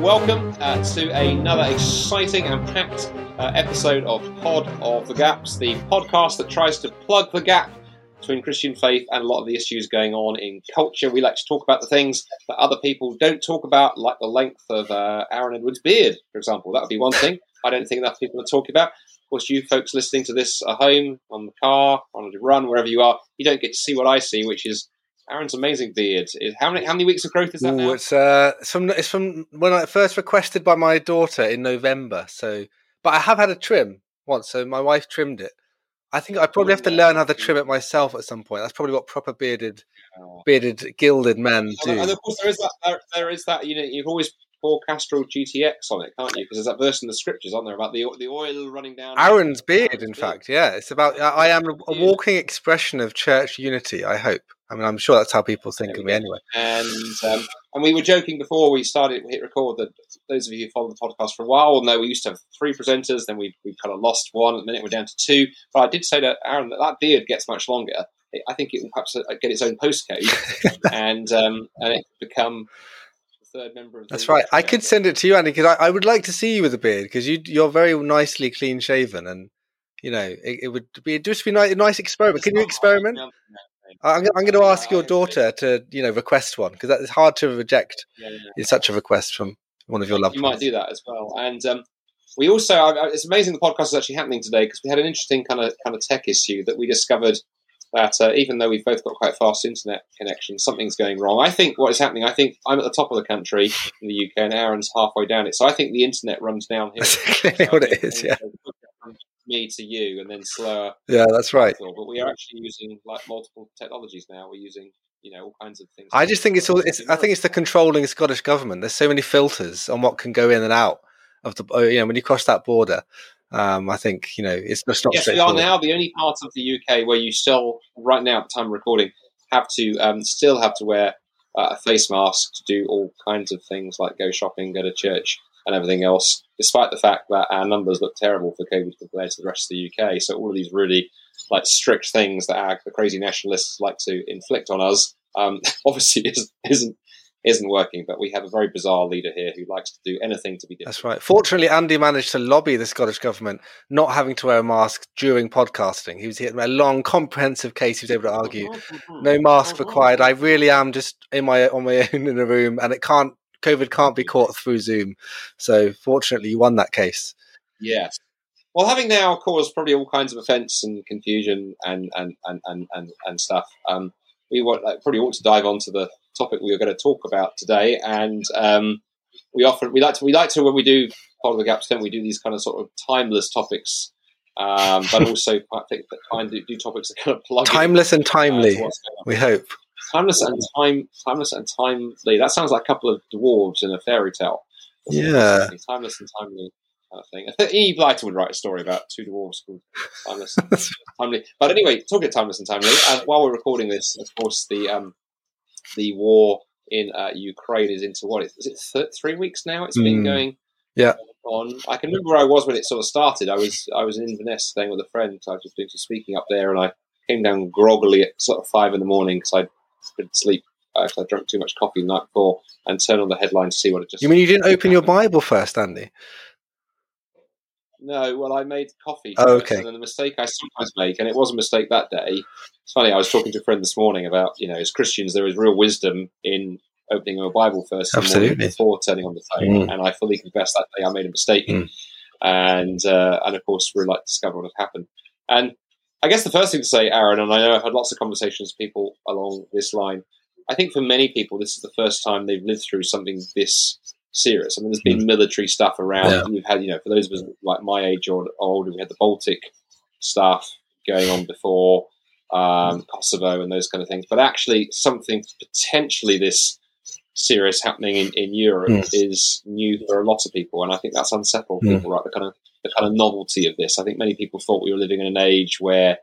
Welcome to another exciting and packed episode of Pod of the Gaps, the podcast that tries to plug the gap between Christian faith and a lot of the issues going on in culture. We like to talk about the things that other people don't talk about, like the length of Aaron Edwards' beard, for example. That would be one thing I don't think enough people are talking about. Of course, you folks listening to this at home, on the car, on the run, wherever you are, you don't get to see what I see, which is Aaron's amazing beard. How many weeks of growth is that now? It's from when I first requested by my daughter in November. But I have had a trim once, so my wife trimmed it. I think I probably have to learn how to trim it myself at some point. That's probably what proper bearded, gilded men do. And of course, there is that. You know, you've always pour Castrol GTX on it, can't you? Because there's that verse in the scriptures, aren't there, about the oil running down Aaron's beard. In fact, yeah, it's about I am a walking expression of church unity. I hope. I mean, I'm sure that's how people think of me anyway. And we were joking before we hit record that those of you who follow the podcast for a while will know we used to have three presenters, then we kind of lost one. At the minute, we're down to two. But I did say to Aaron that beard gets much longer. I think it will perhaps get its own postcode and it will become the third member of the... That's right. I could send it to you, Andy, because I would like to see you with a beard, because you're very nicely clean-shaven and, you know, it would be just be a nice experiment. Can you experiment? I'm going to ask your daughter to, you know, request one, because it's hard to reject such a request from one of your loved ones. You might do that as well. And we also, it's amazing the podcast is actually happening today, because we had an interesting kind of tech issue that we discovered that even though we've both got quite fast internet connections, something's going wrong. I think what is happening, I'm at the top of the country in the UK and Aaron's halfway down it. So I think the internet runs down here. That's clearly what it is, yeah. Me to you and then slower. Yeah, that's right. But we are actually using like multiple technologies now. We're using, you know, all kinds of things. I just think I think it's the controlling Scottish government. There's so many filters on what can go in and out of the, you know, when you cross that border. I think, you know, it's just not straightforward. We are now the only part of the UK where you still, right now at the time of recording, have to still have to wear a face mask to do all kinds of things like go shopping, go to church and everything else, despite the fact that our numbers look terrible for COVID compared to the rest of the UK. So all of these really like strict things that the crazy nationalists like to inflict on us obviously isn't working. But we have a very bizarre leader here who likes to do anything to be different. That's right. Fortunately, Andy managed to lobby the Scottish government not having to wear a mask during podcasting. He was hitting a long, comprehensive case. He was able to argue, no mask required. I really am just on my own in a room, and COVID can't be caught through Zoom. So fortunately, you won that case. Yes. Well, having now caused probably all kinds of offence and confusion and stuff, we probably ought to dive onto the topic we are going to talk about today. And we like to when we do Pod of the Gaps, don't we do these kind of sort of timeless topics, but also I think that kind of do topics that kind of plug timeless in, and timely. We hope. Timeless and timely. That sounds like a couple of dwarves in a fairy tale. Yeah. Timeless and timely kind of thing. I think Eve Leiter would write a story about two dwarves called Timeless and Timely. But anyway, talking of Timeless and Timely, while we're recording this, of course, the war in Ukraine is into what? Is it 3 weeks now? It's been going on. I can remember where I was when it sort of started. I was in Inverness staying with a friend. So I was just doing some speaking up there, and I came down groggily at sort of 5 a.m. because I couldn't sleep. I drank too much coffee the night before and turned on the headline to see what it just... You mean you didn't open your Bible first, Andy? No, well, I made coffee first, okay. And then the mistake I sometimes make, and it was a mistake that day. It's funny, I was talking to a friend this morning about, you know, as Christians, there is real wisdom in opening your Bible first. Absolutely. Before turning on the phone, and I fully confess that day I made a mistake. And of course, we're like, discover what had happened. And I guess the first thing to say, Aaron, and I know I've had lots of conversations with people along this line, I think for many people, this is the first time they've lived through something this serious. I mean, there's been military stuff around. Yeah. We've had, you know, for those of us like my age or older, we had the Baltic stuff going on before, Kosovo and those kind of things. But actually, something potentially this serious happening in Europe is new for a lot of people. And I think that's unsettled people, right? The kind of novelty of this. I think many people thought we were living in an age where,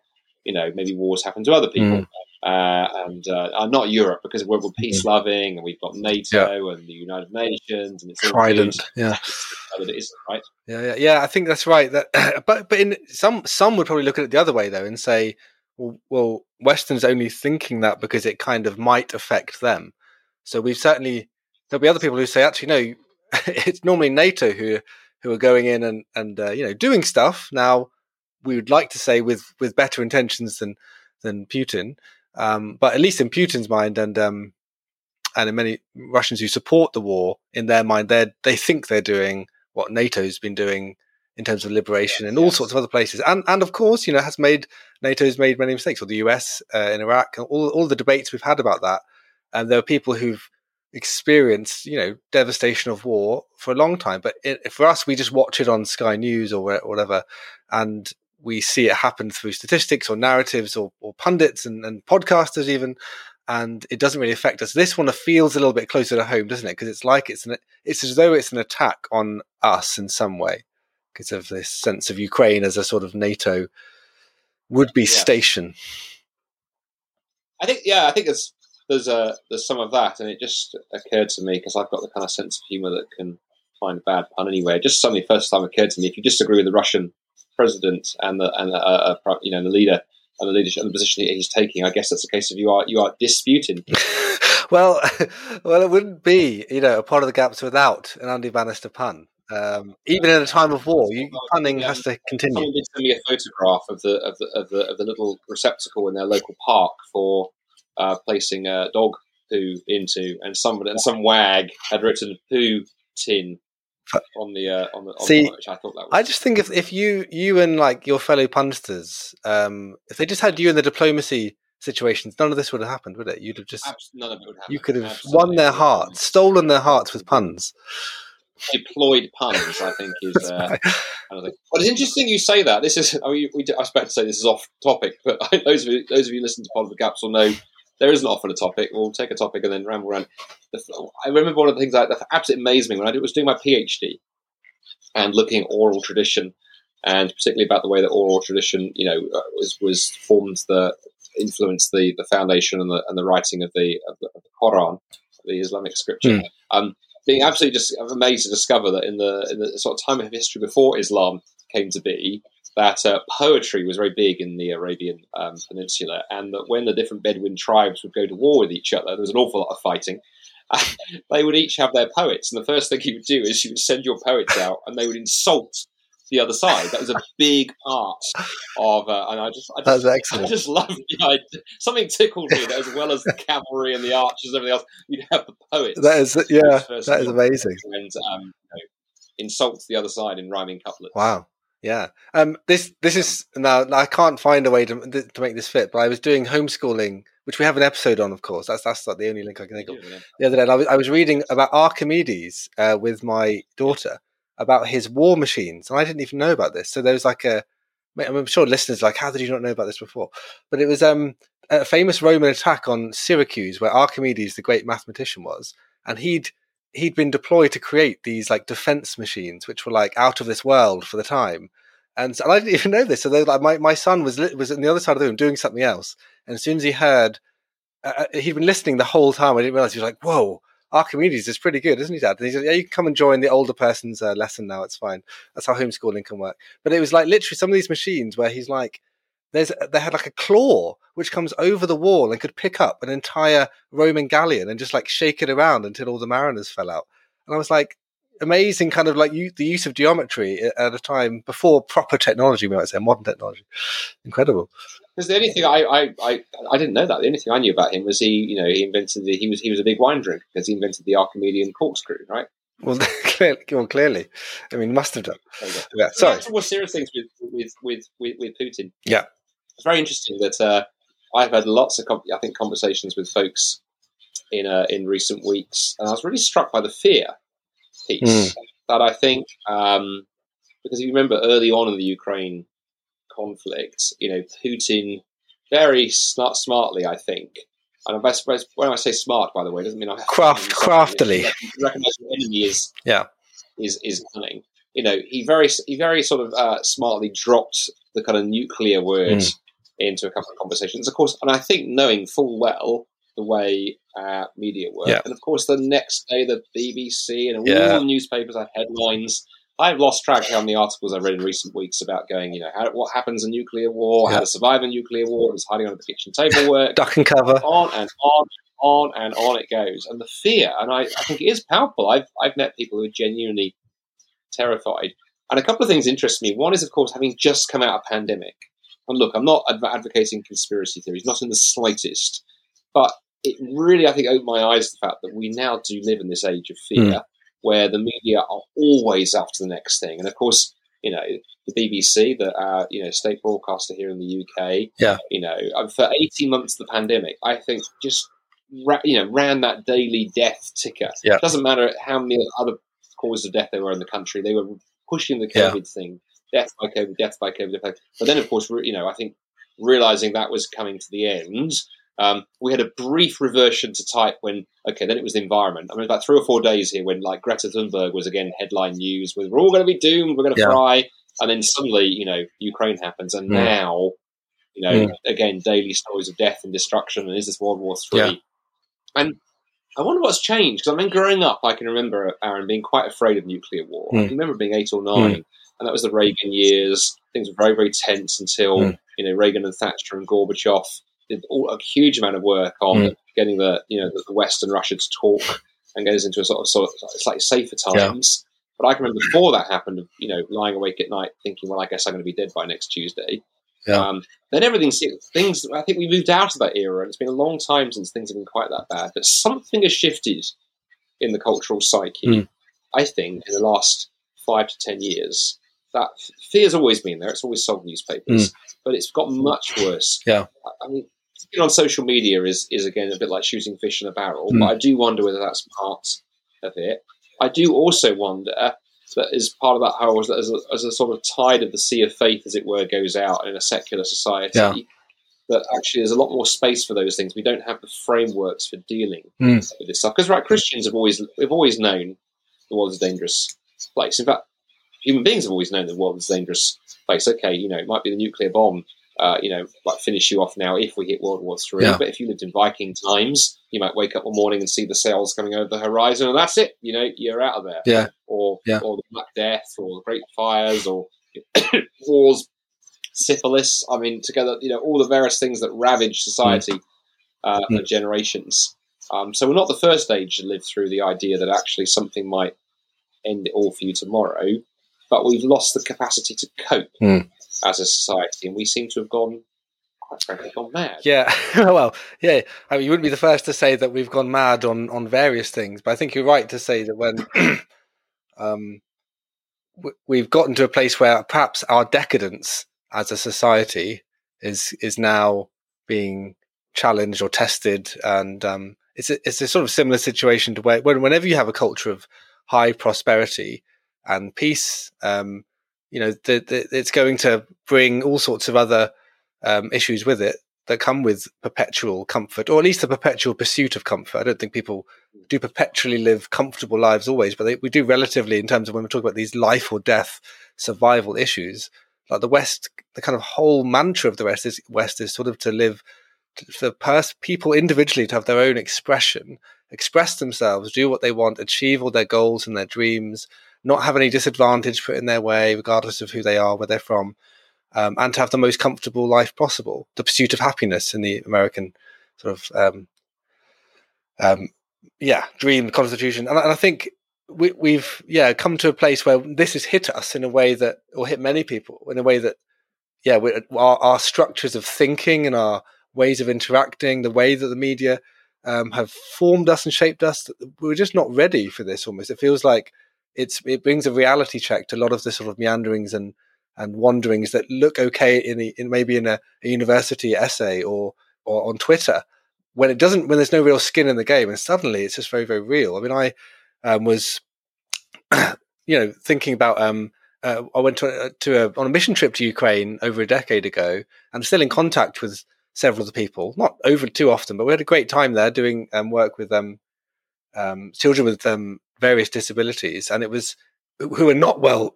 you know, maybe wars happen to other people, and not Europe, because we're peace loving and we've got NATO and the United Nations and it's Trident, but it isn't, right? Yeah. I think that's right. That, but in some would probably look at it the other way though and say, well, Western's only thinking that because it kind of might affect them. So we've certainly there'll be other people who say, actually, no. it's normally NATO who are going in and you know, doing stuff. Now, we would like to say with better intentions than Putin, but at least in Putin's mind and in many Russians who support the war, in their mind, they think they're doing what NATO's been doing in terms of liberation and all sorts of other places. And of course, you know, NATO's made many mistakes, or the US in Iraq, and all the debates we've had about that. And there are people who've experienced, you know, devastation of war for a long time. But for us, we just watch it on Sky News or whatever, and we see it happen through statistics or narratives or pundits and podcasters even. And it doesn't really affect us. This one feels a little bit closer to home, doesn't it? Because it's like it's as though it's an attack on us in some way, because of this sense of Ukraine as a sort of NATO would-be station. I think there's some of that, and it just occurred to me, because I've got the kind of sense of humour that can find a bad pun anywhere. Just suddenly, first time occurred to me, if you disagree with the Russian president and the leader, and the leadership and the position he's taking, I guess that's a case of you are disputing. well, it wouldn't be, you know, a Pod of the Gaps without an Andy Bannister pun. Even in a time of war, punning has to continue. Someone did send me a photograph of the little receptacle in their local park for placing a dog poo into, and some wag had written poo tin on the which I thought that was. I just think if you and like your fellow punsters, if they just had you in the diplomacy situations, none of this would have happened, would it? You'd have just none of it would happen. You could have won their hearts, stolen their hearts with puns. Deployed puns, I think, is another thing. But it's interesting you say that. This is, I mean, I was about to say this is off topic, but those of you who listen to Pod of the Gaps will know there isn't often a topic. We'll take a topic and then ramble around. I remember one of the things that absolutely amazed me when I was doing my PhD and looking at oral tradition, and particularly about the way that oral tradition, you know, was formed, influenced the foundation and the writing of the Quran, the Islamic scripture. Being absolutely just amazed to discover that in the sort of time of history before Islam came to be, that poetry was very big in the Arabian Peninsula, and that when the different Bedouin tribes would go to war with each other, there was an awful lot of fighting. They would each have their poets, and the first thing you would do is you would send your poets out, and they would insult the other side. That was a big part of, and I just loved the idea. Something tickled me that, as well as the cavalry and the archers and everything else, you'd have the poets. That is amazing. And insult the other side in rhyming couplets. Wow. Yeah. This is now. I can't find a way to make this fit, but I was doing homeschooling, which we have an episode on, of course. That's not the only link I can think of. Yeah. The other day, and I was reading about Archimedes with my daughter, about his war machines, and I didn't even know about this. So there was I'm sure listeners are like, how did you not know about this before? But it was a famous Roman attack on Syracuse, where Archimedes, the great mathematician, was, and he'd been deployed to create these like defense machines, which were like out of this world for the time. And I didn't even know this. So like my son was on the other side of the room doing something else, and as soon as he heard, he'd been listening the whole time. I didn't realize. He was like, "Whoa, Archimedes is pretty good, isn't he, Dad?" And he said, "Yeah, you can come and join the older person's lesson now. It's fine. That's how homeschooling can work." But it was like literally some of these machines where he's like, they had like a claw which comes over the wall and could pick up an entire Roman galleon and just like shake it around until all the mariners fell out. And I was like, amazing, kind of like the use of geometry at a time before proper technology, we might say, modern technology. Incredible. Because the only thing I didn't know that. The only thing I knew about him was he was a big wine drinker, because he invented the Archimedean corkscrew, right? Well, clearly. I mean, must have done. Yeah, sorry. More serious things with Putin. Yeah, it's very interesting that I've had lots of conversations with folks in recent weeks, and I was really struck by the fear piece that I think because you remember early on in the Ukraine conflict, you know, Putin very smartly, I think. And I suppose when I say smart, by the way, it doesn't mean I have craftily recognize the enemy is cunning. You know, he very sort of smartly dropped the kind of nuclear word into a couple of conversations, of course. And I think knowing full well the way media work, and of course the next day the BBC and all the newspapers had headlines. I've lost track of how many articles I've read in recent weeks about going, you know, what happens in nuclear war, how to survive a nuclear war, was hiding under the kitchen table work. Duck and cover. On and on on and on it goes. And the fear, and I think it is palpable. I've met people who are genuinely terrified. And a couple of things interest me. One is, of course, having just come out of a pandemic. And look, I'm not advocating conspiracy theories, not in the slightest. But it really, I think, opened my eyes to the fact that we now do live in this age of fear, where the media are always after the next thing. And, of course, you know, the BBC, the state broadcaster here in the UK, for 18 months of the pandemic, I think just, ran that daily death ticker. Yeah. It doesn't matter how many other causes of death there were in the country. They were pushing the COVID thing, death by COVID, death by COVID. But then, of course, I think realizing that was coming to the end, we had a brief reversion to type when, then it was the environment. I mean, about 3 or 4 days here when, like, Greta Thunberg was again headline news with, we're all going to be doomed, we're going to fry. And then suddenly, Ukraine happens. And now, again, daily stories of death and destruction. And is this World War III? Yeah. And I wonder what's changed. Because, growing up, I can remember, Aaron, being quite afraid of nuclear war. I can remember being 8 or 9. And that was the Reagan years. Things were very, very tense until, Reagan and Thatcher and Gorbachev did a huge amount of work on getting the West and Russia to talk and get us into a sort of slightly safer times. Yeah. But I can remember before that happened, lying awake at night thinking, well, I guess I'm going to be dead by next Tuesday. Yeah. Then things, I think we moved out of that era, and it's been a long time since things have been quite that bad. But something has shifted in the cultural psyche, I think, in the last 5 to 10 years. That fear's always been there. It's always sold newspapers, but it's got much worse. Yeah. I mean, on social media is again a bit like shooting fish in a barrel, but I do wonder whether that's part of it. I do also wonder that as part of that whole, as a sort of tide of the sea of faith, as it were, goes out in a secular society, that actually there's a lot more space for those things. We don't have the frameworks for dealing with this stuff. Because Christians we've always known the world's a dangerous place. In fact, human beings have always known the world is a dangerous place. Okay, it might be the nuclear bomb, might finish you off now if we hit World War III. Yeah. But if you lived in Viking times, you might wake up one morning and see the sails coming over the horizon, and that's it. You're out of there. Yeah. Or the Black Death, or the Great Fires, or wars, syphilis. I mean, together, all the various things that ravage society for generations. So we're not the first age to live through the idea that actually something might end it all for you tomorrow. But we've lost the capacity to cope as a society, and we seem to have gone mad. Yeah, well, yeah. I mean, you wouldn't be the first to say that we've gone mad on various things, but I think you're right to say that when we've gotten to a place where perhaps our decadence as a society is now being challenged or tested, and it's a sort of similar situation to where whenever you have a culture of high prosperity and peace, it's going to bring all sorts of other issues with it that come with perpetual comfort, or at least the perpetual pursuit of comfort. I don't think people do perpetually live comfortable lives always, but we do relatively, in terms of when we talk about these life or death survival issues. Like the West, the kind of whole mantra of the West is sort of to live, for people individually to have their own expression, express themselves, do what they want, achieve all their goals and their dreams, not have any disadvantage put in their way, regardless of who they are, where they're from, and to have the most comfortable life possible. The pursuit of happiness in the American sort of, dream constitution. And I think we've come to a place where this has hit us in a way that, or hit many people in a way that, our structures of thinking and our ways of interacting, the way that the media have formed us and shaped us, we're just not ready for this almost. It feels like, It brings a reality check to a lot of the sort of meanderings and wanderings that look okay in a university essay or on Twitter, when there's no real skin in the game, and suddenly it's just very, very real. I mean, I was thinking about I went on a mission trip to Ukraine over a decade ago. I'm still in contact with several of the people, not over too often, but we had a great time there doing work with children with various disabilities, and it was who are not well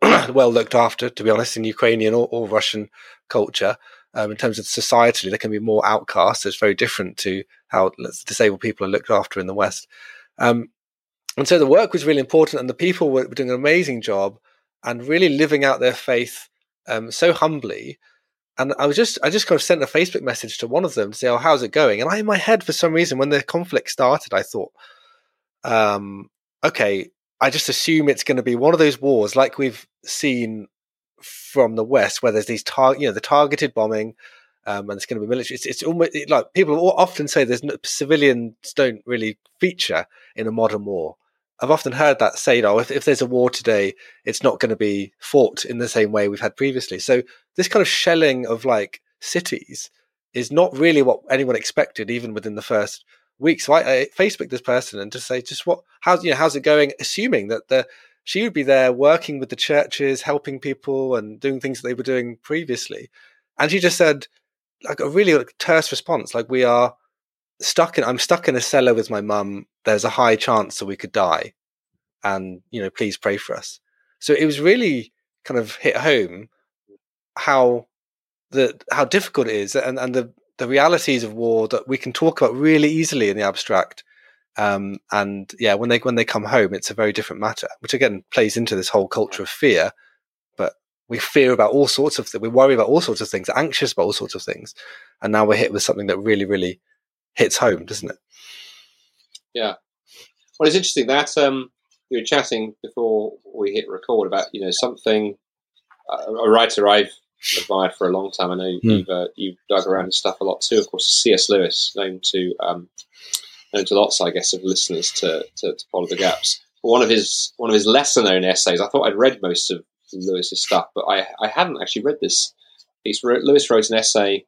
looked after, to be honest, in Ukrainian or Russian culture. In terms of societally, they can be more outcast. It's very different to how disabled people are looked after in the West. And so the work was really important, and the people were doing an amazing job and really living out their faith so humbly. And I just kind of sent a Facebook message to one of them to say, oh, how's it going? And I, in my head, for some reason, when the conflict started, I thought, okay, I just assume it's going to be one of those wars like we've seen from the West, where there's these the targeted bombing, and it's going to be military. It's almost like people often say there's no, civilians don't really feature in a modern war. I've often heard that said, oh, if there's a war today, it's not going to be fought in the same way we've had previously. So this kind of shelling of like cities is not really what anyone expected, even within the first week. So I Facebooked this person and just say, how's it going? Assuming that she would be there working with the churches, helping people and doing things that they were doing previously. And she just said like a really terse response. Like, I'm stuck in a cellar with my mum. There's a high chance that we could die. And, please pray for us. So it was really kind of hit home how difficult it is and the realities of war that we can talk about really easily in the abstract. And yeah, when they come home, it's a very different matter, which again plays into this whole culture of fear. But we fear about all sorts of things. We worry about all sorts of things, anxious about all sorts of things. And now we're hit with something that really, really hits home, doesn't it? Yeah. Well, it's interesting that you were chatting before we hit record about something, a writer I've admired for a long time. I know you've dug around and stuff a lot too. Of course, C.S. Lewis, known to lots, I guess, of listeners to Pod of the Gaps. One of his lesser known essays. I thought I'd read most of Lewis's stuff, but I hadn't actually read this. Lewis wrote an essay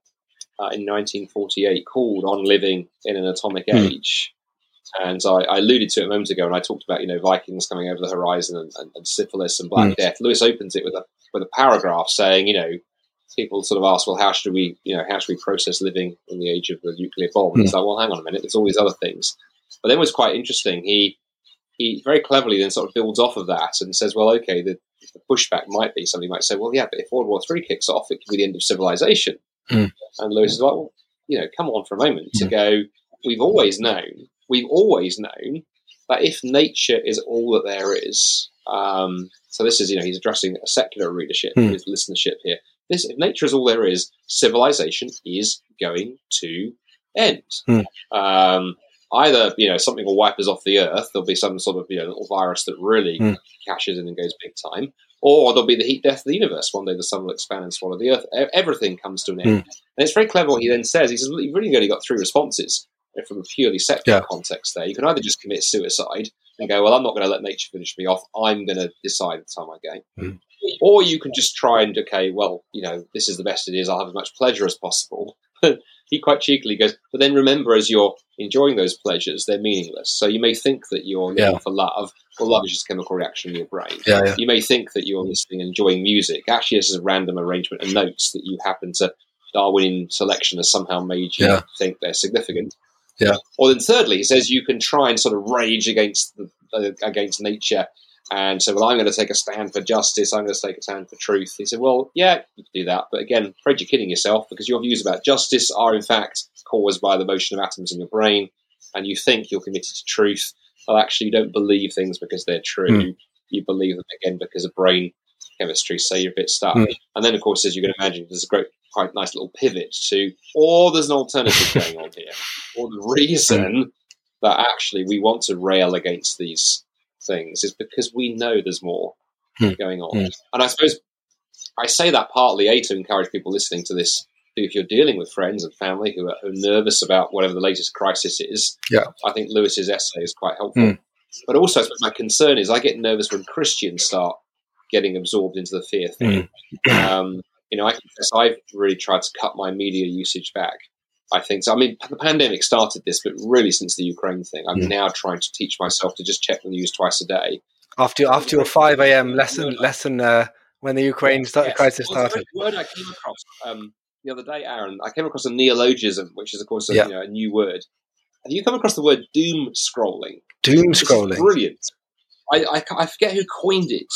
in 1948 called On Living in an Atomic Age. And I alluded to it a moment ago, and I talked about, Vikings coming over the horizon and syphilis and Black Death. Lewis opens it with a paragraph saying, people sort of ask, well, how should we process living in the age of the nuclear bomb? And it's like, well, hang on a minute, there's all these other things. But then what's quite interesting, he very cleverly then sort of builds off of that and says, well, okay, the pushback might be, somebody might say, well, yeah, but if World War III kicks off, it could be the end of civilization. And Lewis is like, well, come on for a moment to go, we've always known that if nature is all that there is, so this is, he's addressing a secular readership, his listenership here. If nature is all there is, civilization is going to end. Either, something will wipe us off the earth. There'll be some sort of, little virus that really cashes in and goes big time. Or there'll be the heat death of the universe. One day the sun will expand and swallow the earth. Everything comes to an end. And it's very clever what he then says. He says, well, you've really only got three responses from a purely secular context there. You can either just commit suicide and go, well, I'm not going to let nature finish me off. I'm going to decide the time I go. Or you can just try and, okay, well, this is the best it is. I'll have as much pleasure as possible. He quite cheekily goes, but then remember, as you're enjoying those pleasures, they're meaningless. So you may think that you're living for love. Well, love is just a chemical reaction in your brain. Yeah. You may think that you're listening and enjoying music. Actually, this is a random arrangement of notes that you happen to, Darwinian selection has somehow made you think they're significant. Yeah. Or then thirdly, he says you can try and sort of rage against nature and say, well, I'm going to take a stand for justice. I'm going to take a stand for truth. He said, well, yeah, you can do that. But again, I'm afraid you're kidding yourself because your views about justice are, in fact, caused by the motion of atoms in your brain. And you think you're committed to truth. Well, actually, you don't believe things because they're true. You believe them, again, because of brain chemistry. So you're a bit stuck. And then, of course, as you can imagine, there's a quite nice little pivot to, or there's an alternative going on here, or the reason that actually we want to rail against these things is because we know there's more going on. And I suppose I say that partly, A, to encourage people listening to this, if you're dealing with friends and family who are nervous about whatever the latest crisis is, I think Lewis's essay is quite helpful. But also, I suppose my concern is I get nervous when Christians start getting absorbed into the fear thing. I confess I've really tried to cut my media usage back, I think. So, I mean, the pandemic started this, but really since the Ukraine thing, I'm now trying to teach myself to just check the news twice a day. After your 5 a.m. lesson when the Ukraine crisis started. The word I came across the other day, Aaron, I came across a neologism, which is, of course, a new word. Have you come across the word doom scrolling? Doom scrolling. It's brilliant. I forget who coined it.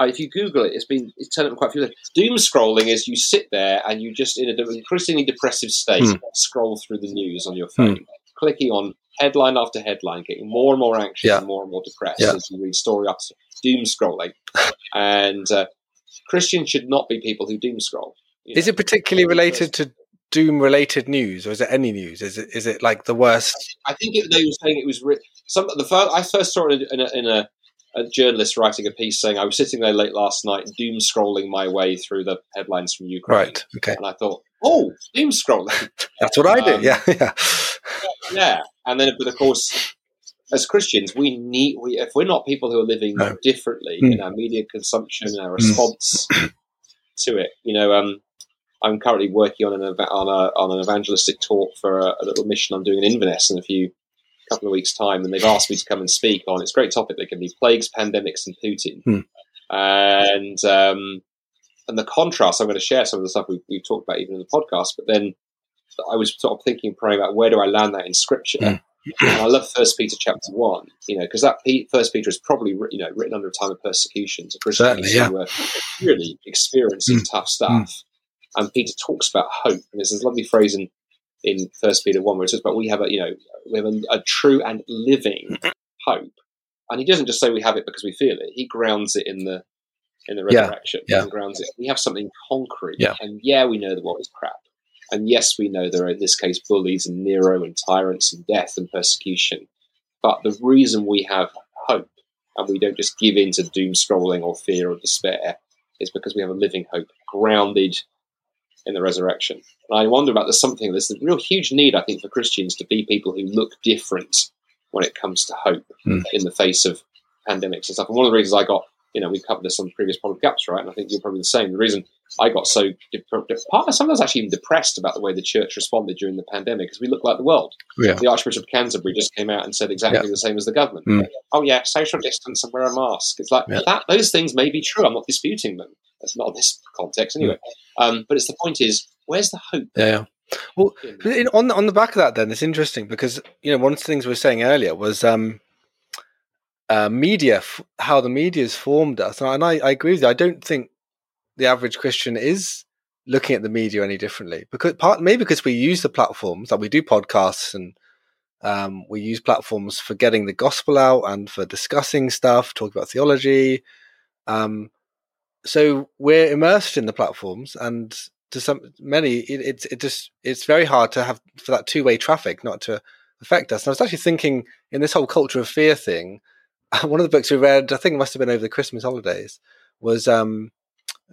If you Google it, it's turned up quite a few times. Doom scrolling is you sit there and you just, in an increasingly depressive state, scroll through the news on your phone, clicking on headline after headline, getting more and more anxious and more depressed as you read story after story. Doom scrolling. And Christians should not be people who doom scroll. Is it particularly related to Doom-related news, or is it any news? Is it like the worst? I think they were saying it was I first saw it in a journalist writing a piece saying, I was sitting there late last night, doom scrolling my way through the headlines from Ukraine. Right. Okay. And I thought, oh, doom scrolling. That's what I do. Yeah. Yeah. And then, but of course, as Christians, we if we're not people who are living differently in our media consumption and our response to it, I'm currently working on an evangelistic talk for a little mission I'm doing in Inverness in a couple of weeks' time, and they've asked me to come and speak on. It's a great topic. They can be plagues, pandemics, and Putin, and the contrast. I'm going to share some of the stuff we've talked about even in the podcast. But then I was sort of thinking, praying about where do I land that in Scripture. And I love First Peter chapter 1, because that First Peter is probably written under a time of persecution to Christians who were really experiencing tough stuff. And Peter talks about hope, and there's this lovely phrase in First Peter 1 where it says, "But we have a true and living hope." And he doesn't just say we have it because we feel it; he grounds it in the resurrection. Yeah. And grounds it. We have something concrete, and we know the world is crap, and yes, we know there are in this case bullies and Nero and tyrants and death and persecution. But the reason we have hope and we don't just give in to doom scrolling or fear or despair is because we have a living hope grounded in the resurrection. And I wonder about there's a real huge need, I think, for Christians to be people who look different when it comes to hope in the face of pandemics and stuff. And one of the reasons I got, we've covered this on the previous Pod of Gaps, right? And I think you're probably the same. The reason I got so sometimes actually even depressed about the way the church responded during the pandemic is we look like the world. Yeah. The Archbishop of Canterbury just came out and said exactly the same as the government. Oh yeah, social distance and wear a mask. It's like that. Those things may be true. I'm not disputing them. That's not in this context anyway. But it's the point is, where's the hope? Yeah. Well, on the back of that, then it's interesting because one of the things we were saying earlier was media, how the media's formed us, and I agree with you. I don't think the average Christian is looking at the media any differently because we use the platforms that we do podcasts and we use platforms for getting the gospel out and for discussing stuff, talking about theology. So we're immersed in the platforms, and to it's very hard to have for that two-way traffic not to affect us. And I was actually thinking in this whole culture of fear thing, one of the books we read, I think it must have been over the Christmas holidays, was a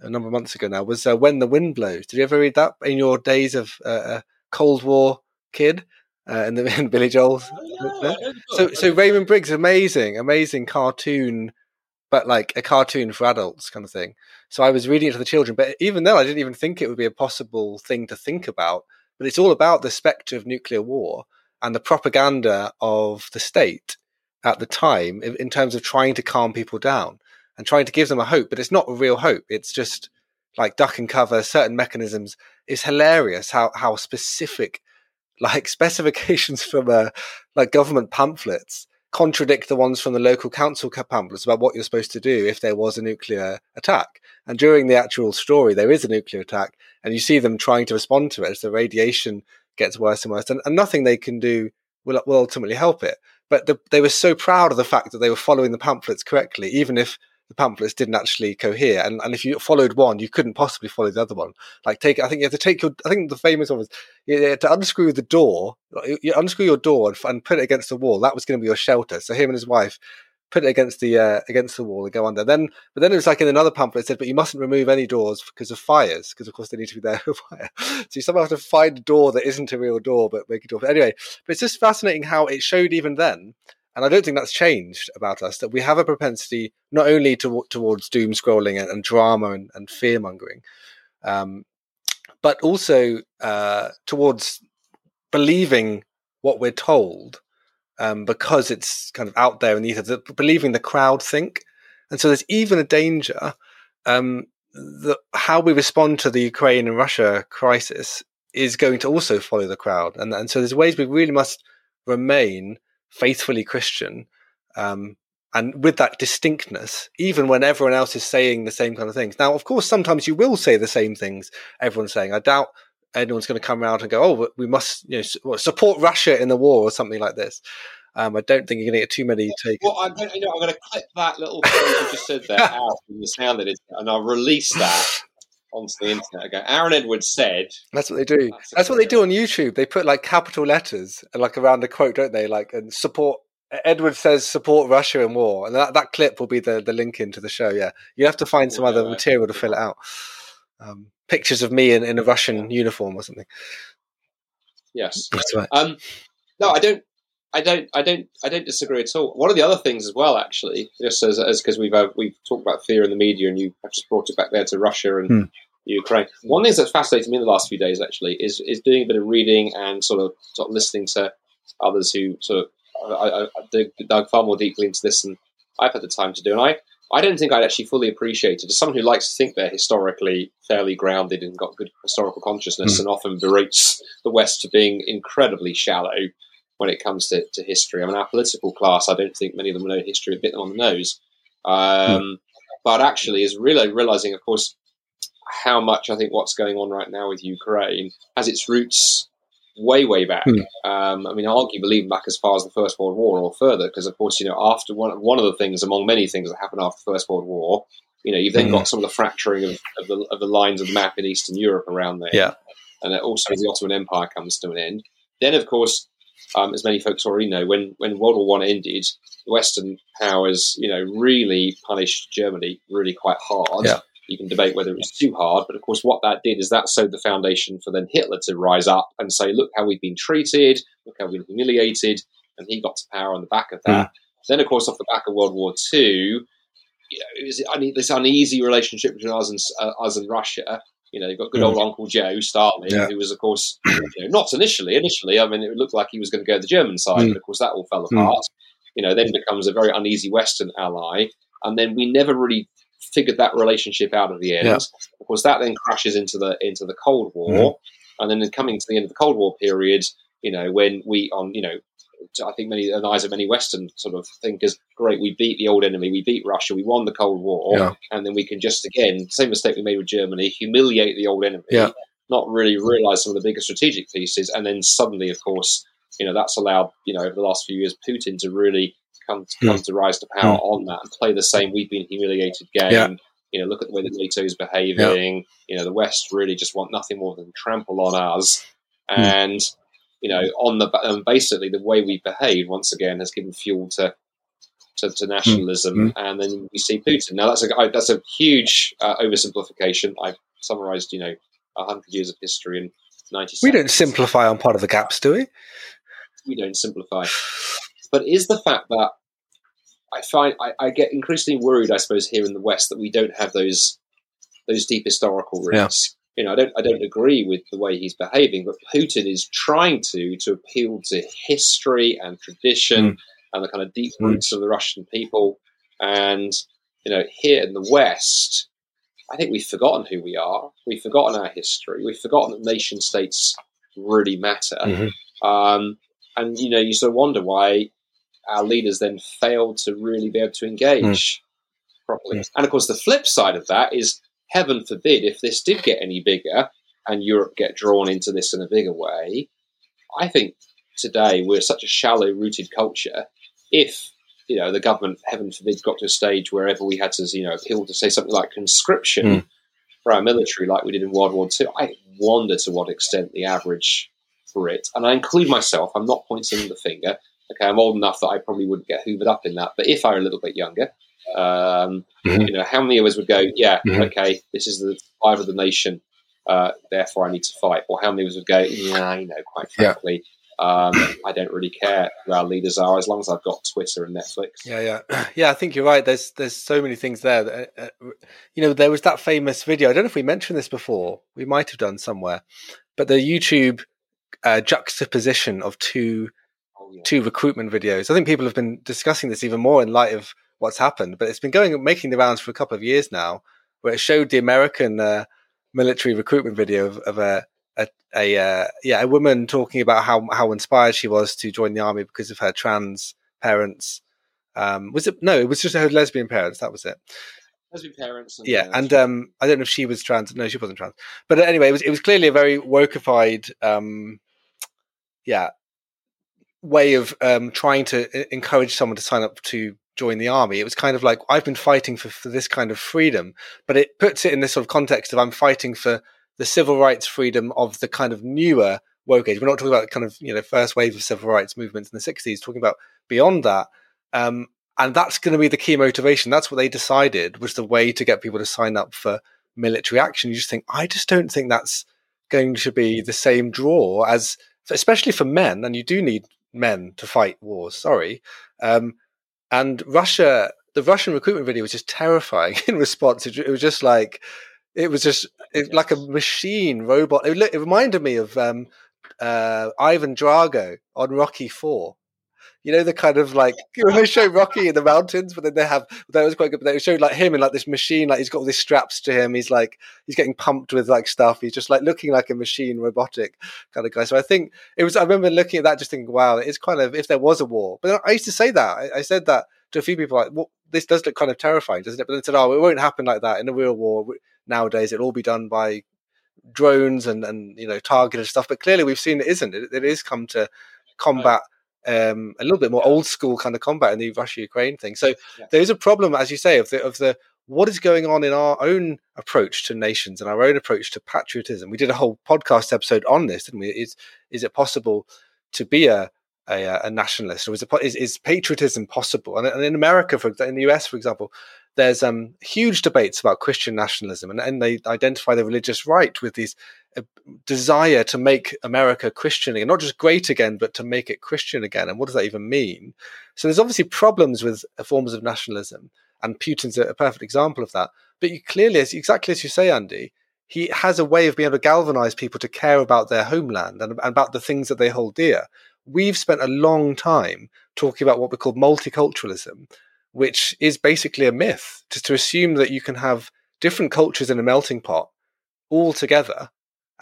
number of months ago now, was When the Wind Blows. Did you ever read that in your days of Cold War kid in Billy Joel's? Oh, yeah. So Raymond Briggs, amazing cartoon, but like a cartoon for adults kind of thing. So I was reading it to the children, but even then I didn't even think it would be a possible thing to think about. But it's all about the spectre of nuclear war and the propaganda of the state at the time in terms of trying to calm people down and trying to give them a hope. But it's not a real hope. It's just like duck and cover, certain mechanisms. It's hilarious how specific, like specifications from like government pamphlets contradict the ones from the local council pamphlets about what you're supposed to do if there was a nuclear attack. And during the actual story, there is a nuclear attack, and you see them trying to respond to it as the radiation gets worse and worse, and nothing they can do will ultimately help it. But they were so proud of the fact that they were following the pamphlets correctly, even if the pamphlets didn't actually cohere. And if you followed one, you couldn't possibly follow the other one. Like I think the famous one was to unscrew the door. You unscrew your door and put it against the wall. That was going to be your shelter. So him and his wife put it against the wall and go under. But then it was like in another pamphlet it said, but you mustn't remove any doors because of fires, because of course they need to be there for fire. So you somehow have to find a door that isn't a real door, but make a door. But anyway, but it's just fascinating how it showed even then. And I don't think that's changed about us, that we have a propensity not only towards doom scrolling and drama and fear mongering, but also towards believing what we're told because it's kind of out there in the ether, believing the crowd think. And so there's even a danger that how we respond to the Ukraine and Russia crisis is going to also follow the crowd. And so there's ways we really must remain faithfully Christian, and with that distinctness, even when everyone else is saying the same kind of things. Now, of course, sometimes you will say the same things everyone's saying. I doubt anyone's going to come around and go, "Oh, we must, support Russia in the war" or something like this. I don't think you're going to get too many takes. Well, I'm going to clip that little thing you just said there out from the sound that is, and I'll release that onto the internet. I go, Aaron Edwards said. That's what they do. That's what they do on YouTube. They put like capital letters and like around the quote, don't they? Like, and support. Edward says support Russia in war, and that clip will be the link into the show. Yeah, you have to find some other material to fill it out. Pictures of me in a Russian uniform or something. Yes, that's right. No, I don't disagree at all. One of the other things as well, actually, just as because we've talked about fear in the media, and you have just brought it back there to Russia and Ukraine. One thing that's fascinated me in the last few days actually is doing a bit of reading and sort of listening to others who sort of. I dug far more deeply into this than I've had the time to do, and I don't think I'd actually fully appreciate it. As someone who likes to think they're historically fairly grounded and got good historical consciousness and often berates the West for being incredibly shallow when it comes to history. I mean, our political class, I don't think many of them know history, a bit on the nose. But actually is really realising, of course, how much I think what's going on right now with Ukraine has its roots way back. I mean, arguably even back as far as the First World War or further, because of course, you know, after one of the things among many things that happened after the First World War, you know, you've then got some of the fracturing of the lines of the map in Eastern Europe around there, and also the Ottoman Empire comes to an end. Then, of course, as many folks already know, when World War I ended, the Western powers, you know, really punished Germany really quite hard. Yeah. You can debate whether it was too hard, but of course what that did is that sowed the foundation for then Hitler to rise up and say, look how we've been treated, look how we've been humiliated, and he got to power on the back of that. Then, of course, off the back of World War II, you know, it was this uneasy relationship between us and Russia. You know, you've got good old Uncle Joe, Stalin, who was, of course, you know, not initially, I mean, it looked like he was going to go to the German side, but of course that all fell apart. You know, then becomes a very uneasy Western ally, and then we never really figured that relationship out at the end. Of course, that then crashes into the Cold War, and then coming to the end of the Cold War period, you know, when we I think many in the eyes of many Western sort of thinkers, great, we beat the old enemy, we beat Russia, we won the Cold War, and then we can just again same mistake we made with Germany, humiliate the old enemy, not really realise some of the bigger strategic pieces, and then suddenly, of course, you know, that's allowed, you know, over the last few years, Putin to really come to rise to power on that and play the same we've been humiliated game. You know, look at the way that NATO is behaving. You know, the West really just want nothing more than trample on us, and you know, on the basically the way we behave once again has given fuel to nationalism, and then we see Putin. Now that's a huge oversimplification. I've summarised, you know, 100 years of history in 90 seconds. We don't simplify on Pod of the Gaps, do we? We don't simplify. But is the fact that I find I get increasingly worried, I suppose, here in the West that we don't have those deep historical roots. You know, I don't agree with the way he's behaving, but Putin is trying to appeal to history and tradition and the kind of deep roots of the Russian people. And you know, here in the West, I think we've forgotten who we are. We've forgotten our history. We've forgotten that nation states really matter. And you know, you sort of wonder why our leaders then failed to really be able to engage properly. And, of course, the flip side of that is, heaven forbid, if this did get any bigger and Europe get drawn into this in a bigger way, I think today we're such a shallow-rooted culture. If, you know, the government, heaven forbid, got to a stage wherever we had to, you know, appeal to, say, something like conscription for our military like we did in World War II, I wonder to what extent the average Brit, and I include myself, I'm not pointing the finger, okay, I'm old enough that I probably wouldn't get hoovered up in that, but if I were a little bit younger, you know, how many of us would go, okay, this is the survival of the nation, therefore I need to fight, or how many of us would go, you know, quite frankly, I don't really care who our leaders are as long as I've got Twitter and Netflix. I think you're right. There's so many things there. That, you know, there was that famous video, I don't know if we mentioned this before, we might have done somewhere, but the YouTube juxtaposition of two recruitment videos. I think people have been discussing this even more in light of what's happened, but it's been making the rounds for a couple of years now, where it showed the American military recruitment video of a woman talking about how inspired she was to join the army because of her trans parents. It was just her lesbian parents. That was it. Lesbian parents. And I don't know if she was trans. No, she wasn't trans. But anyway, it was clearly a very wokeified way of trying to encourage someone to sign up to join the army. It was kind of like, I've been fighting for this kind of freedom, but it puts it in this sort of context of I'm fighting for the civil rights freedom of the kind of newer woke age. We're not talking about kind of, you know, first wave of civil rights movements in the 60s, talking about beyond that. And that's going to be the key motivation. That's what they decided was the way to get people to sign up for military action. You just think, I just don't think that's going to be the same draw as, especially for men. And you do need men to fight wars. Sorry. And Russia, the Russian recruitment video was just terrifying in response. It was just like, like a machine robot. It reminded me of Ivan Drago on Rocky IV. You know, the kind of like, they show Rocky in the mountains, but then they have, that was quite good, but they showed like him in like this machine, like he's got all these straps to him. He's like, he's getting pumped with like stuff. He's just like looking like a machine, robotic kind of guy. So I think it was, I remember looking at that, just thinking, wow, it's kind of, if there was a war. But I used to say that. I said that to a few people, like, well, this does look kind of terrifying, doesn't it? But they said, oh, it won't happen like that in a real war. Nowadays, it'll all be done by drones and you know, targeted stuff. But clearly we've seen it isn't. It is come to combat. A little bit more old school kind of combat in the Russia-Ukraine thing. So there is a problem, as you say, of what is going on in our own approach to nations and our own approach to patriotism. We did a whole podcast episode on this, didn't we? Is it possible to be a nationalist, or is patriotism possible? And in America, in the US, for example, there's huge debates about Christian nationalism, and they identify the religious right with these desire to make America Christian again, not just great again, but to make it Christian again. And what does that even mean? So there's obviously problems with forms of nationalism, and Putin's a perfect example of that. But you clearly, exactly as you say, Andy, he has a way of being able to galvanize people to care about their homeland and about the things that they hold dear. We've spent a long time talking about what we call multiculturalism, which is basically a myth, just to assume that you can have different cultures in a melting pot all together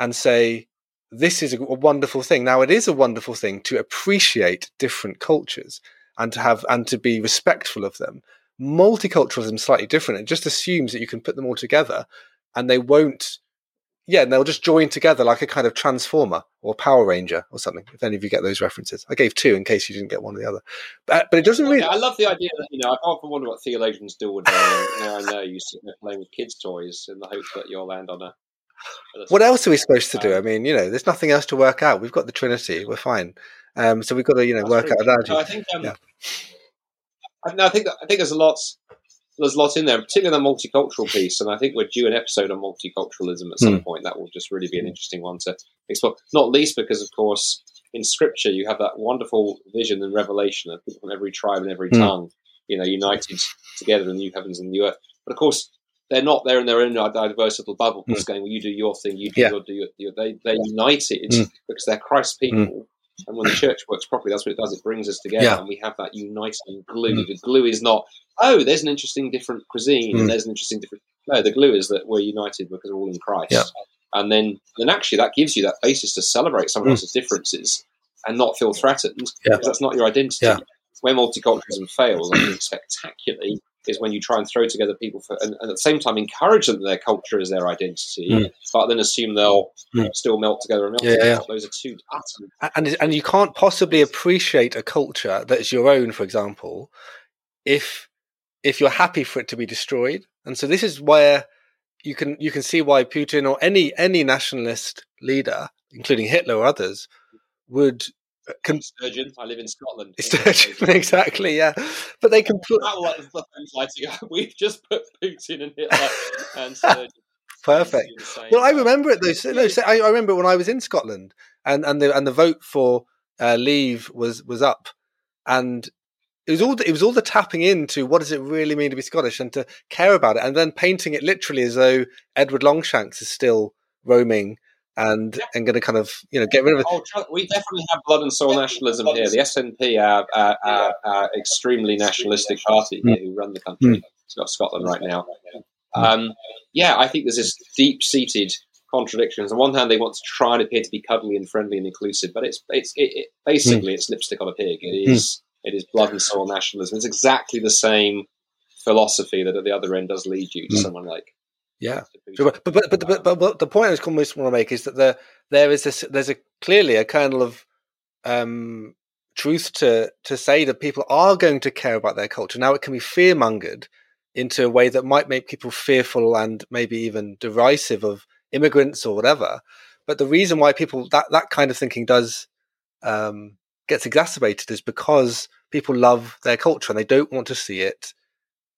and say, this is a wonderful thing. Now, it is a wonderful thing to appreciate different cultures and to be respectful of them. Multiculturalism is slightly different. It just assumes that you can put them all together and they won't. Yeah, and they'll just join together like a kind of Transformer or Power Ranger or something, if any of you get those references. I gave two in case you didn't get one or the other. But it doesn't really... I love the idea that, you know, I can't wonder what theologians do with now I know you sit there playing with kids' toys in the hope that you'll land on a... What else are we supposed to do? I mean, you know, there's nothing else to work out. We've got the Trinity. We're fine. So we've got to, you know, work out analogy. No, I think, I think there's lots... There's lots in there, particularly the multicultural piece, and I think we're due an episode on multiculturalism at some point. That will just really be an interesting one to explore, not least because, of course, in Scripture you have that wonderful vision and revelation of people from every tribe and every tongue, you know, united together in the new heavens and the earth. But, of course, they're not there in their own diverse little bubble going, well, you do your thing, you do your they're united because they're Christ's people. And when the church works properly, that's what it does. It brings us together, and we have that uniting glue. The glue is not, oh, there's an interesting different cuisine, and there's an interesting different... No, the glue is that we're united because we're all in Christ. Yeah. And then actually that gives you that basis to celebrate someone else's differences and not feel threatened, because that's not your identity. Yeah. Where multiculturalism fails, I think, spectacularly, is when you try and throw together people and at the same time encourage them that their culture is their identity, but then assume they'll still melt together and melt together. Those are two utterly... And you can't possibly appreciate a culture that is your own, for example, if you're happy for it to be destroyed. And so this is where you can see why Putin or any nationalist leader, including Hitler or others, would... Sturgeon. I live in Scotland. Sturgeon, exactly, yeah. But they can put... We've just put Putin and Hitler and Sturgeon. Perfect. Well, I remember it, though. I remember when I was in Scotland and the vote for leave was up. And it was all the tapping into what does it really mean to be Scottish and to care about it, and then painting it literally as though Edward Longshanks is still roaming and going to kind of, you know, get rid of it. We definitely have blood and soul nationalism here. The SNP are extremely nationalistic party who run the country. It's got Scotland right now. I think there's this deep-seated contradiction. On one hand, they want to try and appear to be cuddly and friendly and inclusive, but it's basically lipstick on a pig. It is blood and soul nationalism. It's exactly the same philosophy that at the other end does lead you to someone like... Yeah, but the point I almost want to make is that there's clearly a kernel of truth to say that people are going to care about their culture. Now it can be fear-mongered into a way that might make people fearful and maybe even derisive of immigrants or whatever. But the reason why people that kind of thinking does gets exacerbated is because people love their culture and they don't want to see it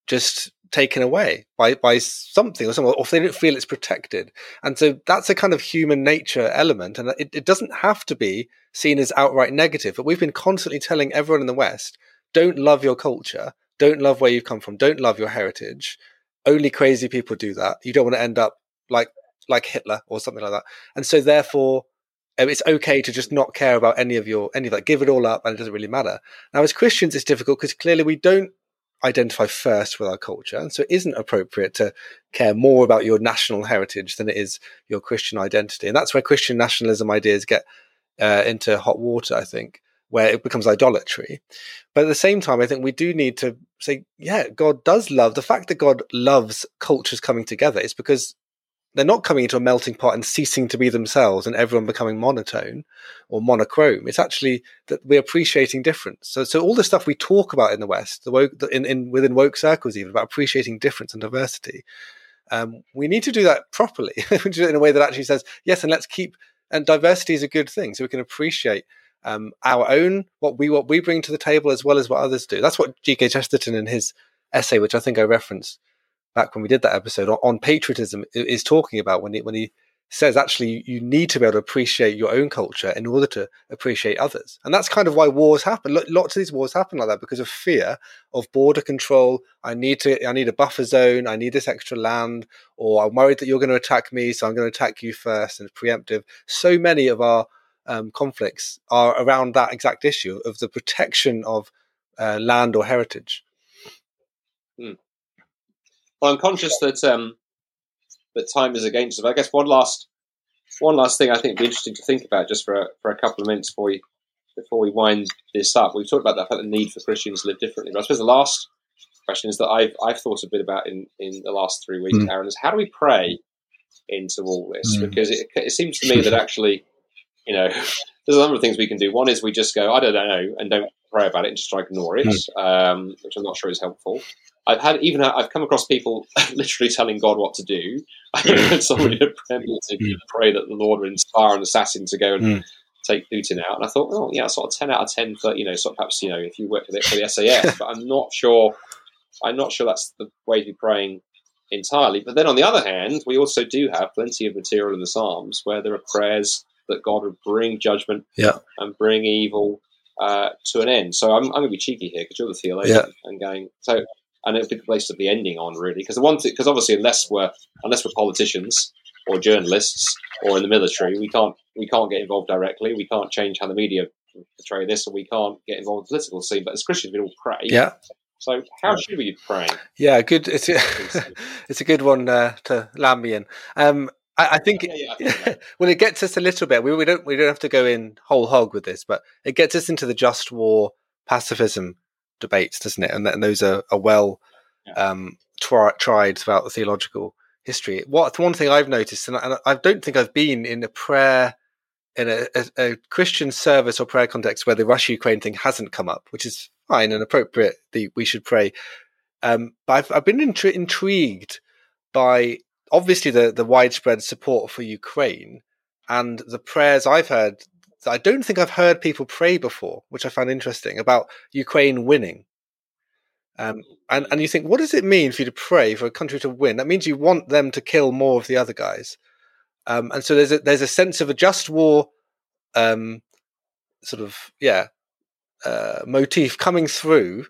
just taken away by something or someone, or if they don't feel it's protected. And so that's a kind of human nature element. And it doesn't have to be seen as outright negative, but we've been constantly telling everyone in the West, don't love your culture, don't love where you've come from, don't love your heritage. Only crazy people do that. You don't want to end up like Hitler or something like that. And so therefore, it's okay to just not care about any of that, give it all up and it doesn't really matter. Now, as Christians, it's difficult because clearly we don't identify first with our culture. And so it isn't appropriate to care more about your national heritage than it is your Christian identity. And that's where Christian nationalism ideas get into hot water, I think, where it becomes idolatry. But at the same time, I think we do need to say, yeah, God does love, the fact that God loves cultures coming together is because they're not coming into a melting pot and ceasing to be themselves and everyone becoming monotone or monochrome. It's actually that we're appreciating difference. So all the stuff we talk about in the West, the woke, within woke circles even, about appreciating difference and diversity, we need to do that properly. We need to do it in a way that actually says, yes, and let's keep, and diversity is a good thing, so we can appreciate our own, what we bring to the table as well as what others do. That's what G.K. Chesterton in his essay, which I think I referenced back when we did that episode on patriotism, is talking about when he says actually you need to be able to appreciate your own culture in order to appreciate others. And that's kind of why wars happen. Lots of these wars happen like that because of fear of border control. I need a buffer zone, I need this extra land, or I'm worried that you're going to attack me, so I'm going to attack you first, and it's preemptive. So many of our conflicts are around that exact issue of the protection of land or heritage. Hmm. Well, I'm conscious that time is against us. I guess one last thing I think would be interesting to think about just for a couple of minutes before we wind this up. We've talked about the need for Christians to live differently. But I suppose the last question is that I've thought a bit about in the last 3 weeks, Aaron, is how do we pray into all this? Because it seems to me that actually, you know, there's a number of things we can do. One is we just go, I don't know, and don't pray about it and just try to ignore it, which I'm not sure is helpful. I've come across people literally telling God what to do. I heard somebody in a prayer meeting pray that the Lord would inspire an assassin to go and take Putin out. And I thought, well, yeah, sort of 10 out of 10 for, you know, sort of perhaps, you know, if you work for the SAS, but I'm not sure that's the way to be praying entirely. But then on the other hand, we also do have plenty of material in the Psalms where there are prayers that God would bring judgment and bring evil to an end. So I'm going to be cheeky here because you're the theologian and going so. And it'd be the place to be ending on, really, because obviously, unless we're politicians or journalists or in the military, we can't get involved directly. We can't change how the media portray this, and we can't get involved in the political scene. But as Christians, we all pray. Yeah. So how should we be praying? Yeah, good. It's a good one to land me in. I think. I think well, it gets us a little bit. We don't have to go in whole hog with this, but it gets us into the just war pacifism debates, doesn't it? And those are well tried throughout the theological history. One thing I've noticed, and I don't think I've been in a prayer in a Christian service or prayer context where the Russia-Ukraine thing hasn't come up, which is fine and appropriate. We should pray, but I've been intrigued by obviously the widespread support for Ukraine and the prayers I've heard. I don't think I've heard people pray before, which I found interesting, about Ukraine winning. And you think, what does it mean for you to pray for a country to win? That means you want them to kill more of the other guys. And so there's a sense of a just war motif coming through,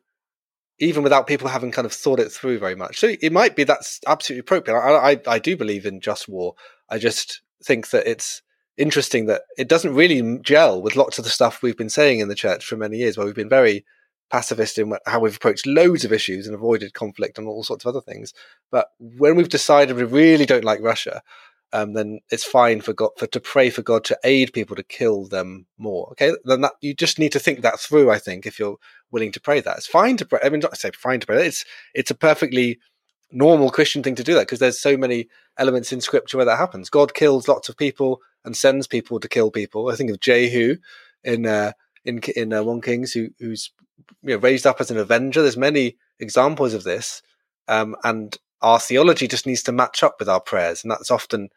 even without people having kind of thought it through very much. So it might be that's absolutely appropriate. I do believe in just war. I just think that it's interesting that it doesn't really gel with lots of the stuff we've been saying in the church for many years, where we've been very pacifist in how we've approached loads of issues and avoided conflict and all sorts of other things. But when we've decided we really don't like Russia, then it's fine for God to pray for God to aid people to kill them more. Okay, then that you just need to think that through. I think if you're willing to pray that, it's fine to pray. I mean, not say fine to pray. It's a perfectly normal Christian thing to do that because there's so many elements in Scripture where that happens. God kills lots of people and sends people to kill people. I think of Jehu in in 1 Kings who's raised up as an avenger. There's many examples of this, and our theology just needs to match up with our prayers, and that's often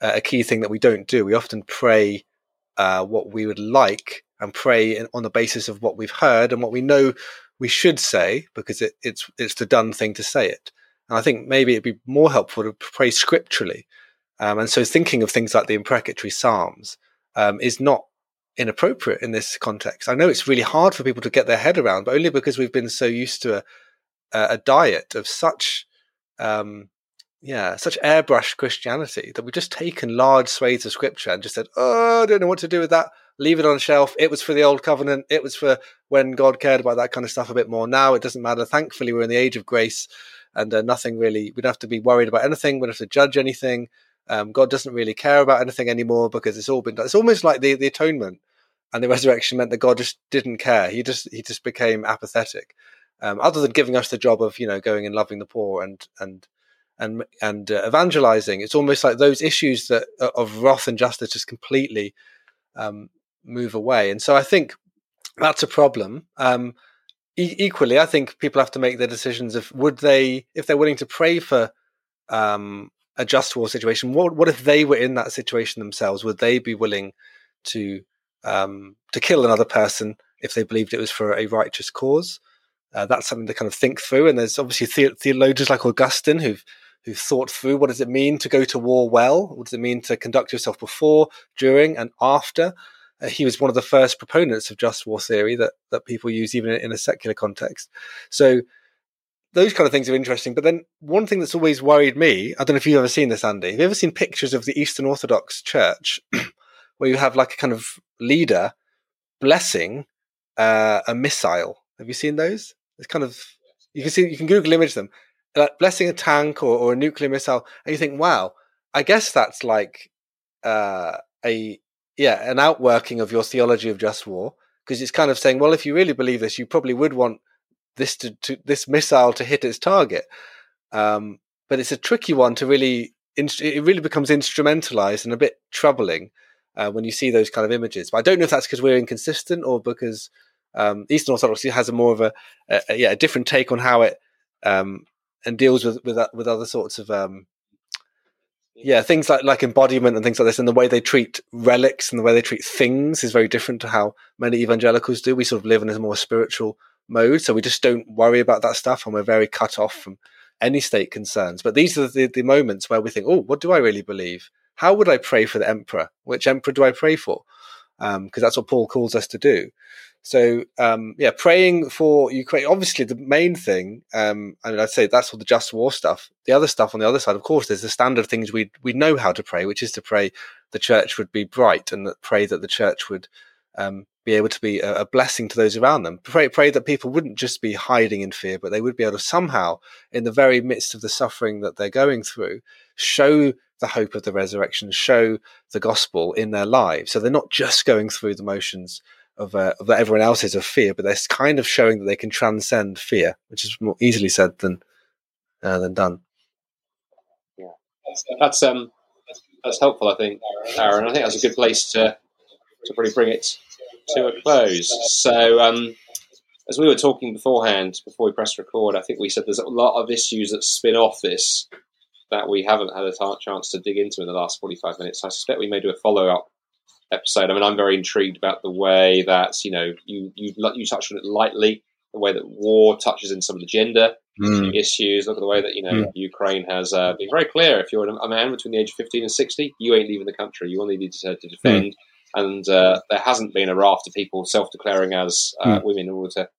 a key thing that we don't do. We often pray what we would like and pray on the basis of what we've heard and what we know we should say, because it's the done thing to say it. And I think maybe it'd be more helpful to pray scripturally. And so thinking of things like the imprecatory Psalms is not inappropriate in this context. I know it's really hard for people to get their head around, but only because we've been so used to a diet of such airbrush Christianity that we've just taken large swathes of scripture and just said, I don't know what to do with that. Leave it on a shelf. It was for the old covenant. It was for when God cared about that kind of stuff a bit more. Now it doesn't matter. Thankfully, we're in the age of grace, and nothing really, we don't have to be worried about anything. We don't have to judge anything. God doesn't really care about anything anymore because it's all been done. It's almost like the atonement and the resurrection meant that God just didn't care. He just became apathetic. Other than giving us the job of, going and loving the poor and evangelizing, it's almost like those issues that of wrath and justice just completely move away. And so I think that's a problem. Equally, I think people have to make their decisions if they're willing to pray for a just war situation. What if they were in that situation themselves? Would they be willing to kill another person if they believed it was for a righteous cause? That's something to kind of think through. And there's obviously theologians like Augustine who've thought through, what does it mean to go to war well? What does it mean to conduct yourself before, during, and after? He was one of the first proponents of just war theory that people use even in a secular context. So those kind of things are interesting. But then one thing that's always worried me, I don't know if you've ever seen this, Andy. Have you ever seen pictures of the Eastern Orthodox Church where you have like a kind of leader blessing a missile? Have you seen those? It's kind of, you can Google image them, like blessing a tank or a nuclear missile, and you think, wow, I guess that's like an outworking of your theology of just war, because it's kind of saying, well, if you really believe this, you probably would want this this missile to hit its target. But it's a tricky one to really, it really becomes instrumentalized and a bit troubling when you see those kind of images. But I don't know if that's because we're inconsistent or because Eastern Orthodoxy has a more of a different take on how it and deals with other sorts of things like embodiment and things like this, and the way they treat relics and the way they treat things is very different to how many evangelicals do. We sort of live in a more spiritual mode, so we just don't worry about that stuff, and we're very cut off from any state concerns. But these are the moments where we think, what do I really believe? How would I pray for the emperor? Which emperor do I pray for? Because that's what Paul calls us to do. So, praying for Ukraine, obviously the main thing, I'd say that's all the just war stuff. The other stuff on the other side, of course, there's the standard things we know how to pray, which is to pray the church would be bright, and pray that the church would be able to be a blessing to those around them. Pray that people wouldn't just be hiding in fear, but they would be able to somehow, in the very midst of the suffering that they're going through, show the hope of the resurrection, show the gospel in their lives. So they're not just going through the motions of everyone else's of fear, but they're kind of showing that they can transcend fear, which is more easily said than done. Yeah, that's helpful, I think, Aaron. I think that's a good place to probably bring it to a close. So as we were talking beforehand, before we pressed record, I think we said there's a lot of issues that spin off this that we haven't had a chance to dig into in the last 45 minutes. I suspect we may do a follow-up episode. I mean, I'm very intrigued about the way that, you touched on it lightly, the way that war touches in some of the gender issues. Look at the way that, Ukraine has been very clear. If you're a man between the age of 15 and 60, you ain't leaving the country. You only need to defend. And there hasn't been a raft of people self-declaring as women in order to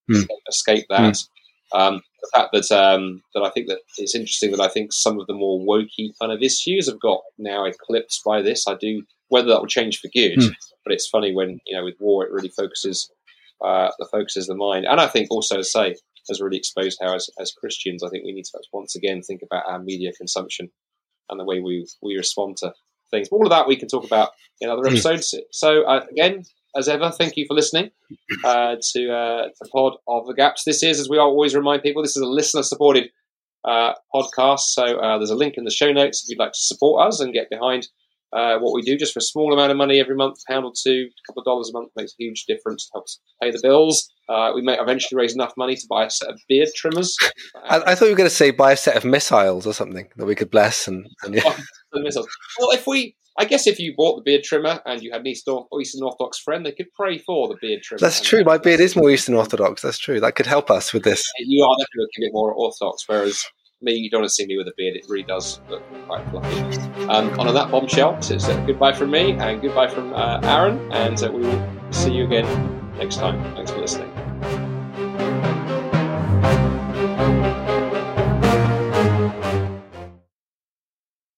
escape that. The fact that I think that it's interesting that I think some of the more wokey kind of issues have got now eclipsed by this. I do, whether that will change for good, but it's funny when, with war, it really focuses the mind. And I think also, as I say, has really exposed how as Christians, I think we need to once again think about our media consumption and the way we respond to things. All of that we can talk about in other episodes. So again, as ever, thank you for listening to Pod of the Gaps. This is, as we always remind people, this is a listener-supported podcast. So there's a link in the show notes if you'd like to support us and get behind what we do just for a small amount of money every month, pound or two, a couple of dollars a month makes a huge difference, helps pay the bills. We may eventually raise enough money to buy a set of beard trimmers. I thought you were going to say buy a set of missiles or something that we could bless. And yeah. Well, if you bought the beard trimmer and you had an Eastern Orthodox friend, they could pray for the beard trimmer. That's true. My beard is more Eastern Orthodox. That's true. That could help us with this. You are definitely looking a bit more Orthodox, whereas me, you don't want to see me with a beard. It really does look quite fluffy. On that bombshell, so it's goodbye from me and goodbye from Aaron, and we will see you again next time. Thanks for listening.